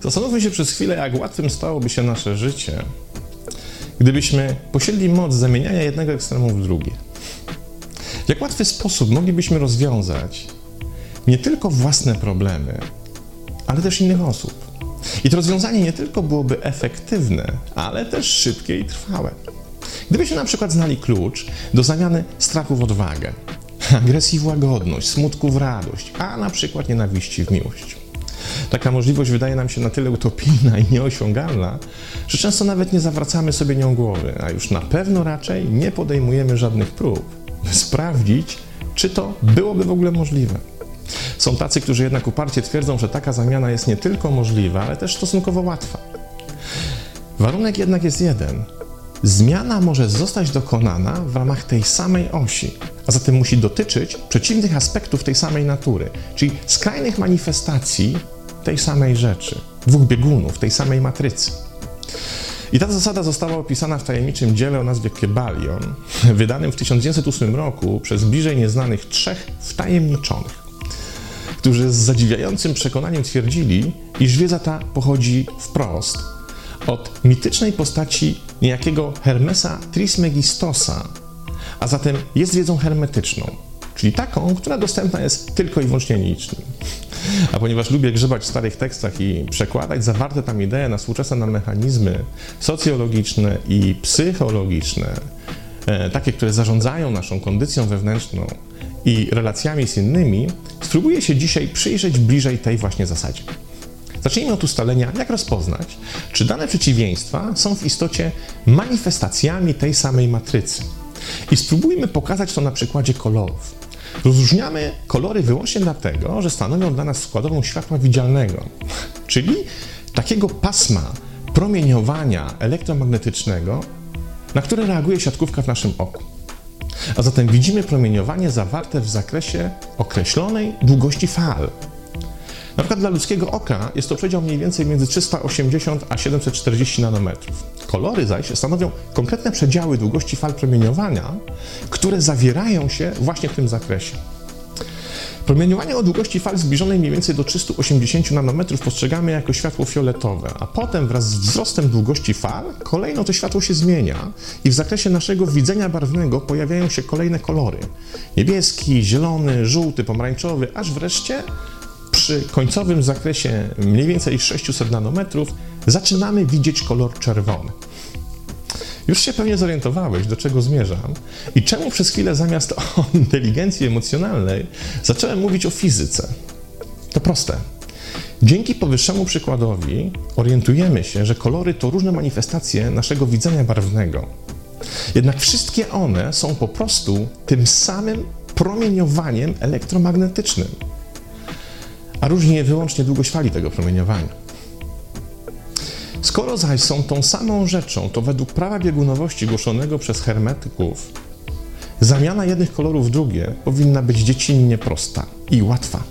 Zastanówmy się przez chwilę, jak łatwym stałoby się nasze życie, gdybyśmy posiedli moc zamieniania jednego ekstremu w drugie. W jak łatwy sposób moglibyśmy rozwiązać nie tylko własne problemy, ale też innych osób. I to rozwiązanie nie tylko byłoby efektywne, ale też szybkie i trwałe. Gdybyśmy na przykład znali klucz do zamiany strachu w odwagę, agresji w łagodność, smutku w radość, a na przykład nienawiści w miłość. Taka możliwość wydaje nam się na tyle utopijna i nieosiągalna, że często nawet nie zawracamy sobie nią głowy, a już na pewno raczej nie podejmujemy żadnych prób, by sprawdzić, czy to byłoby w ogóle możliwe. Są tacy, którzy jednak uparcie twierdzą, że taka zamiana jest nie tylko możliwa, ale też stosunkowo łatwa. Warunek jednak jest jeden. Zmiana może zostać dokonana w ramach tej samej osi, a zatem musi dotyczyć przeciwnych aspektów tej samej natury, czyli skrajnych manifestacji tej samej rzeczy, dwóch biegunów, tej samej matrycy. I ta zasada została opisana w tajemniczym dziele o nazwie Kebalion, wydanym w 1908 roku przez bliżej nieznanych trzech wtajemniczonych, którzy z zadziwiającym przekonaniem twierdzili, iż wiedza ta pochodzi wprost od mitycznej postaci niejakiego Hermesa Trismegistosa, a zatem jest wiedzą hermetyczną, czyli taką, która dostępna jest tylko i wyłącznie nielicznym. A ponieważ lubię grzebać w starych tekstach i przekładać zawarte tam idee na współczesne nam mechanizmy socjologiczne i psychologiczne, takie, które zarządzają naszą kondycją wewnętrzną i relacjami z innymi, spróbuję się dzisiaj przyjrzeć bliżej tej właśnie zasadzie. Zacznijmy od ustalenia, jak rozpoznać, czy dane przeciwieństwa są w istocie manifestacjami tej samej matrycy. I spróbujmy pokazać to na przykładzie kolorów. Rozróżniamy kolory wyłącznie dlatego, że stanowią dla nas składową światła widzialnego, czyli takiego pasma promieniowania elektromagnetycznego, na które reaguje siatkówka w naszym oku. A zatem widzimy promieniowanie zawarte w zakresie określonej długości fal. Na przykład dla ludzkiego oka jest to przedział mniej więcej między 380 a 740 nanometrów. Kolory zaś stanowią konkretne przedziały długości fal promieniowania, które zawierają się właśnie w tym zakresie. Promieniowanie o długości fal zbliżonej mniej więcej do 380 nanometrów postrzegamy jako światło fioletowe, a potem wraz z wzrostem długości fal kolejno to światło się zmienia i w zakresie naszego widzenia barwnego pojawiają się kolejne kolory. Niebieski, zielony, żółty, pomarańczowy, aż wreszcie przy końcowym zakresie mniej więcej 600 nanometrów zaczynamy widzieć kolor czerwony. Już się pewnie zorientowałeś, do czego zmierzam i czemu przez chwilę zamiast o inteligencji emocjonalnej zacząłem mówić o fizyce. To proste. Dzięki powyższemu przykładowi orientujemy się, że kolory to różne manifestacje naszego widzenia barwnego. Jednak wszystkie one są po prostu tym samym promieniowaniem elektromagnetycznym, a różni je wyłącznie długość fali tego promieniowania. Skoro zaś są tą samą rzeczą, to według prawa biegunowości głoszonego przez hermetyków, zamiana jednych kolorów w drugie powinna być dziecinnie prosta i łatwa.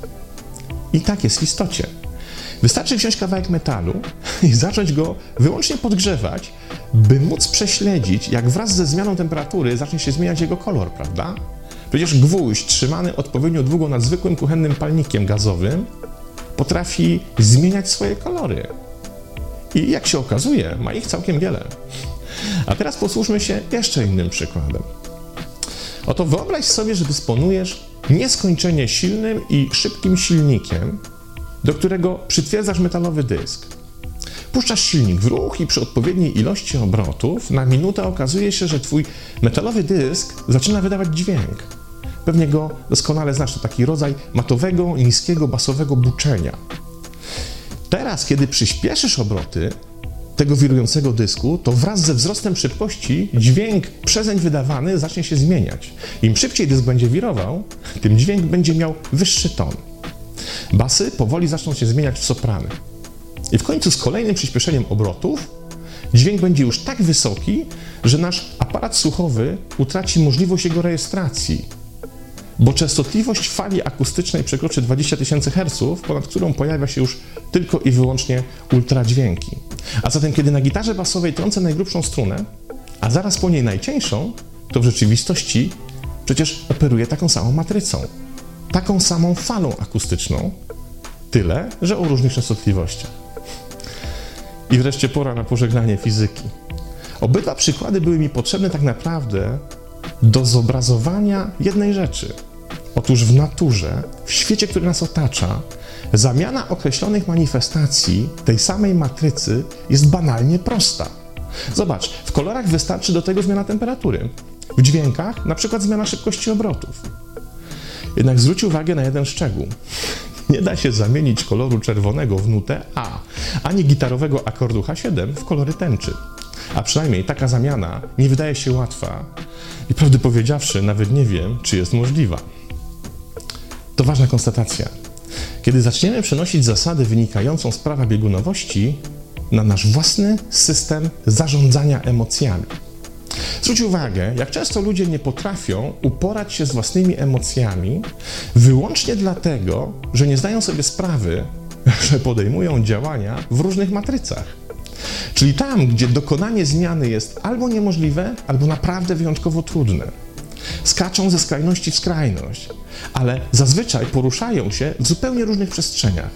I tak jest w istocie. Wystarczy wziąć kawałek metalu i zacząć go wyłącznie podgrzewać, by móc prześledzić, jak wraz ze zmianą temperatury zacznie się zmieniać jego kolor, prawda? Przecież gwóźdź trzymany odpowiednio długo nad zwykłym kuchennym palnikiem gazowym potrafi zmieniać swoje kolory. I jak się okazuje, ma ich całkiem wiele. A teraz posłuszmy się jeszcze innym przykładem. Oto wyobraź sobie, że dysponujesz nieskończenie silnym i szybkim silnikiem, do którego przytwierdzasz metalowy dysk. Puszczasz silnik w ruch i przy odpowiedniej ilości obrotów na minutę okazuje się, że twój metalowy dysk zaczyna wydawać dźwięk. Pewnie go doskonale znasz, to taki rodzaj matowego, niskiego, basowego buczenia. Teraz, kiedy przyspieszysz obroty tego wirującego dysku, to wraz ze wzrostem szybkości dźwięk przezeń wydawany zacznie się zmieniać. Im szybciej dysk będzie wirował, tym dźwięk będzie miał wyższy ton. Basy powoli zaczną się zmieniać w soprany. I w końcu z kolejnym przyspieszeniem obrotów dźwięk będzie już tak wysoki, że nasz aparat słuchowy utraci możliwość jego rejestracji, bo częstotliwość fali akustycznej przekroczy 20 000 Hz, ponad którą pojawia się już tylko i wyłącznie ultradźwięki. A zatem, kiedy na gitarze basowej trącę najgrubszą strunę, a zaraz po niej najcieńszą, to w rzeczywistości przecież operuje taką samą matrycą, taką samą falą akustyczną, tyle, że o różnych częstotliwościach. I wreszcie pora na pożegnanie fizyki. Obydwa przykłady były mi potrzebne tak naprawdę do zobrazowania jednej rzeczy. Otóż w naturze, w świecie, który nas otacza, zamiana określonych manifestacji tej samej matrycy jest banalnie prosta. Zobacz, w kolorach wystarczy do tego zmiana temperatury, w dźwiękach na przykład zmiana szybkości obrotów. Jednak zwróć uwagę na jeden szczegół. Nie da się zamienić koloru czerwonego w nutę A, ani gitarowego akordu H7 w kolory tęczy. A przynajmniej taka zamiana nie wydaje się łatwa i prawdę powiedziawszy, nawet nie wiem, czy jest możliwa. To ważna konstatacja. Kiedy zaczniemy przenosić zasadę wynikającą z prawa biegunowości na nasz własny system zarządzania emocjami. Zwróć uwagę, jak często ludzie nie potrafią uporać się z własnymi emocjami wyłącznie dlatego, że nie zdają sobie sprawy, że podejmują działania w różnych matrycach. Czyli tam, gdzie dokonanie zmiany jest albo niemożliwe, albo naprawdę wyjątkowo trudne. Skaczą ze skrajności w skrajność, ale zazwyczaj poruszają się w zupełnie różnych przestrzeniach.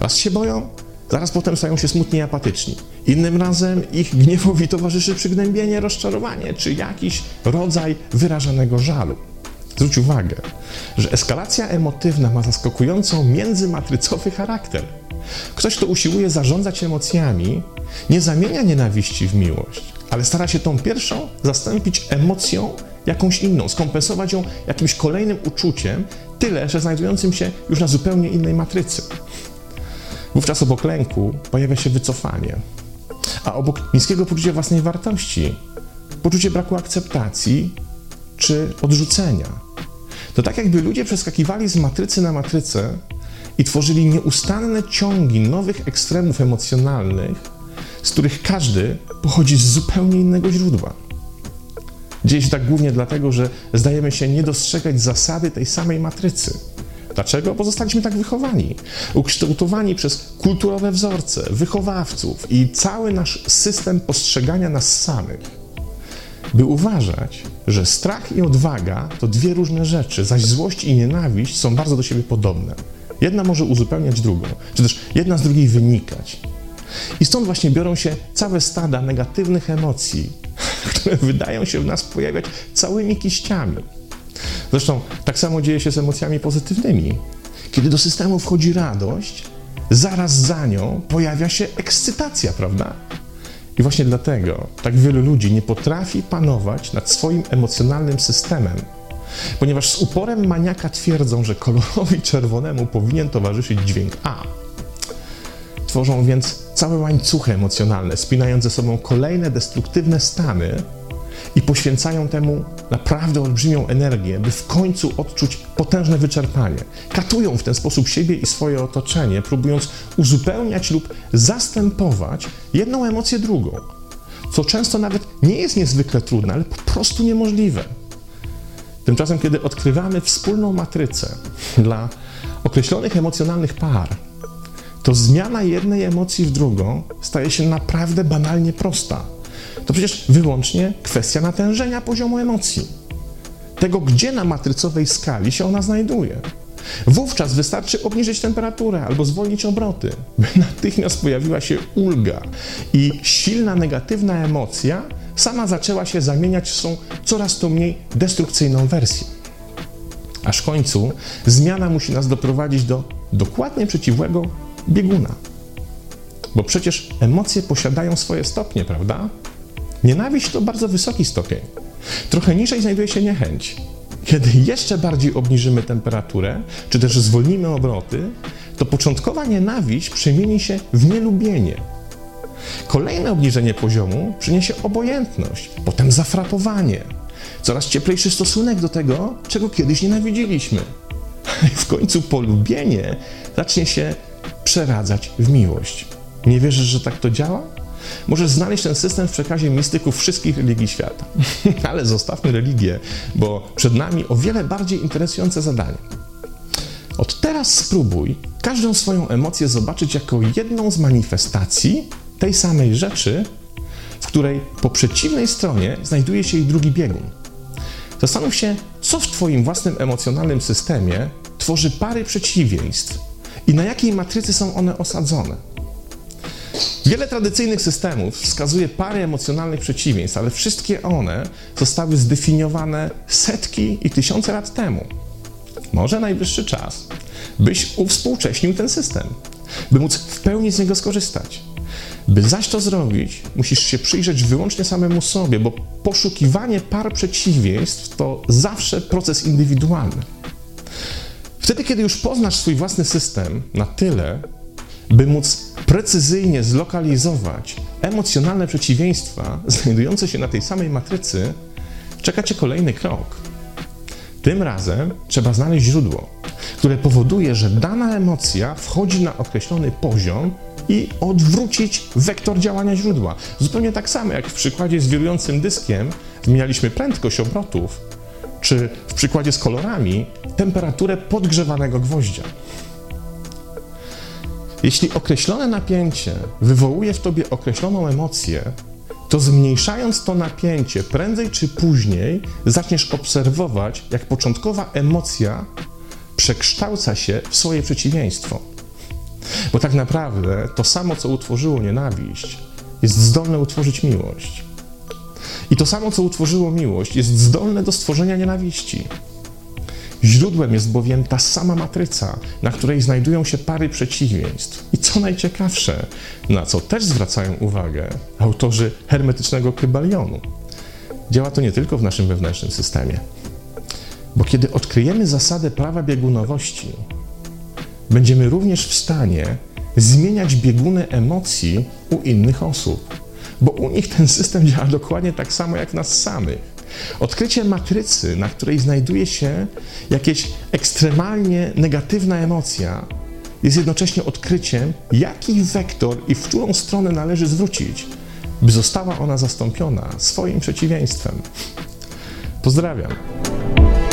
Raz się boją, zaraz potem stają się smutni i apatyczni. Innym razem ich gniewowi towarzyszy przygnębienie, rozczarowanie czy jakiś rodzaj wyrażanego żalu. Zwróć uwagę, że eskalacja emotywna ma zaskakująco międzymatrycowy charakter. Ktoś, kto usiłuje zarządzać emocjami, nie zamienia nienawiści w miłość, ale stara się tą pierwszą zastąpić emocją jakąś inną, skompensować ją jakimś kolejnym uczuciem, tyle że znajdującym się już na zupełnie innej matrycy. Wówczas obok lęku pojawia się wycofanie, a obok niskiego poczucia własnej wartości, poczucie braku akceptacji czy odrzucenia. To tak jakby ludzie przeskakiwali z matrycy na matrycę i tworzyli nieustanne ciągi nowych ekstremów emocjonalnych, z których każdy pochodzi z zupełnie innego źródła. Dzieje się tak głównie dlatego, że zdajemy się nie dostrzegać zasady tej samej matrycy. Dlaczego? Bo zostaliśmy tak wychowani, ukształtowani przez kulturowe wzorce, wychowawców i cały nasz system postrzegania nas samych. By uważać, że strach i odwaga to dwie różne rzeczy, zaś złość i nienawiść są bardzo do siebie podobne. Jedna może uzupełniać drugą, czy też jedna z drugiej wynikać. I stąd właśnie biorą się całe stada negatywnych emocji, które wydają się w nas pojawiać całymi kiściami. Zresztą tak samo dzieje się z emocjami pozytywnymi. Kiedy do systemu wchodzi radość, zaraz za nią pojawia się ekscytacja, prawda? I właśnie dlatego tak wielu ludzi nie potrafi panować nad swoim emocjonalnym systemem, ponieważ z uporem maniaka twierdzą, że kolorowi czerwonemu powinien towarzyszyć dźwięk A. Tworzą więc całe łańcuchy emocjonalne, spinając ze sobą kolejne destruktywne stany i poświęcają temu naprawdę olbrzymią energię, by w końcu odczuć potężne wyczerpanie. Katują w ten sposób siebie i swoje otoczenie, próbując uzupełniać lub zastępować jedną emocję drugą, co często nawet nie jest niezwykle trudne, ale po prostu niemożliwe. Tymczasem, kiedy odkrywamy wspólną matrycę dla określonych emocjonalnych par, to zmiana jednej emocji w drugą staje się naprawdę banalnie prosta. To przecież wyłącznie kwestia natężenia poziomu emocji. Tego, gdzie na matrycowej skali się ona znajduje. Wówczas wystarczy obniżyć temperaturę albo zwolnić obroty, by natychmiast pojawiła się ulga i silna negatywna emocja sama zaczęła się zamieniać w swą coraz to mniej destrukcyjną wersję. Aż w końcu zmiana musi nas doprowadzić do dokładnie przeciwnego bieguna. Bo przecież emocje posiadają swoje stopnie, prawda? Nienawiść to bardzo wysoki stopień. Trochę niżej znajduje się niechęć. Kiedy jeszcze bardziej obniżymy temperaturę, czy też zwolnimy obroty, to początkowa nienawiść przemieni się w nielubienie. Kolejne obniżenie poziomu przyniesie obojętność, potem zafrapowanie, coraz cieplejszy stosunek do tego, czego kiedyś nienawidziliśmy. I w końcu polubienie zacznie się przeradzać w miłość. Nie wierzysz, że tak to działa? Możesz znaleźć ten system w przekazie mistyków wszystkich religii świata. Ale zostawmy religię, bo przed nami o wiele bardziej interesujące zadanie. Od teraz spróbuj każdą swoją emocję zobaczyć jako jedną z manifestacji tej samej rzeczy, w w której po przeciwnej stronie znajduje się jej drugi biegun. Zastanów się, co w Twoim własnym emocjonalnym systemie tworzy pary przeciwieństw i na jakiej matrycy są one osadzone. Wiele tradycyjnych systemów wskazuje pary emocjonalnych przeciwieństw, ale wszystkie one zostały zdefiniowane setki i tysiące lat temu. Może najwyższy czas, byś uwspółcześnił ten system, by móc w pełni z niego skorzystać. By zaś to zrobić, musisz się przyjrzeć wyłącznie samemu sobie, bo poszukiwanie par przeciwieństw to zawsze proces indywidualny. Wtedy, kiedy już poznasz swój własny system na tyle, by móc precyzyjnie zlokalizować emocjonalne przeciwieństwa znajdujące się na tej samej matrycy, czeka Cię kolejny krok. Tym razem trzeba znaleźć źródło, które powoduje, że dana emocja wchodzi na określony poziom i odwrócić wektor działania źródła. Zupełnie tak samo jak w przykładzie z wirującym dyskiem zmienialiśmy prędkość obrotów, czy w przykładzie z kolorami temperaturę podgrzewanego gwoździa. Jeśli określone napięcie wywołuje w Tobie określoną emocję, to zmniejszając to napięcie, prędzej czy później zaczniesz obserwować, jak początkowa emocja przekształca się w swoje przeciwieństwo. Bo tak naprawdę to samo, co utworzyło nienawiść, jest zdolne utworzyć miłość. I to samo, co utworzyło miłość, jest zdolne do stworzenia nienawiści. Źródłem jest bowiem ta sama matryca, na której znajdują się pary przeciwieństw. I co najciekawsze, na co też zwracają uwagę autorzy hermetycznego Kebalionu, działa to nie tylko w naszym wewnętrznym systemie. Bo kiedy odkryjemy zasadę prawa biegunowości, będziemy również w stanie zmieniać bieguny emocji u innych osób, bo u nich ten system działa dokładnie tak samo jak nas samych. Odkrycie matrycy, na której znajduje się jakaś ekstremalnie negatywna emocja, jest jednocześnie odkryciem, jaki wektor i w którą stronę należy zwrócić, by została ona zastąpiona swoim przeciwieństwem. Pozdrawiam.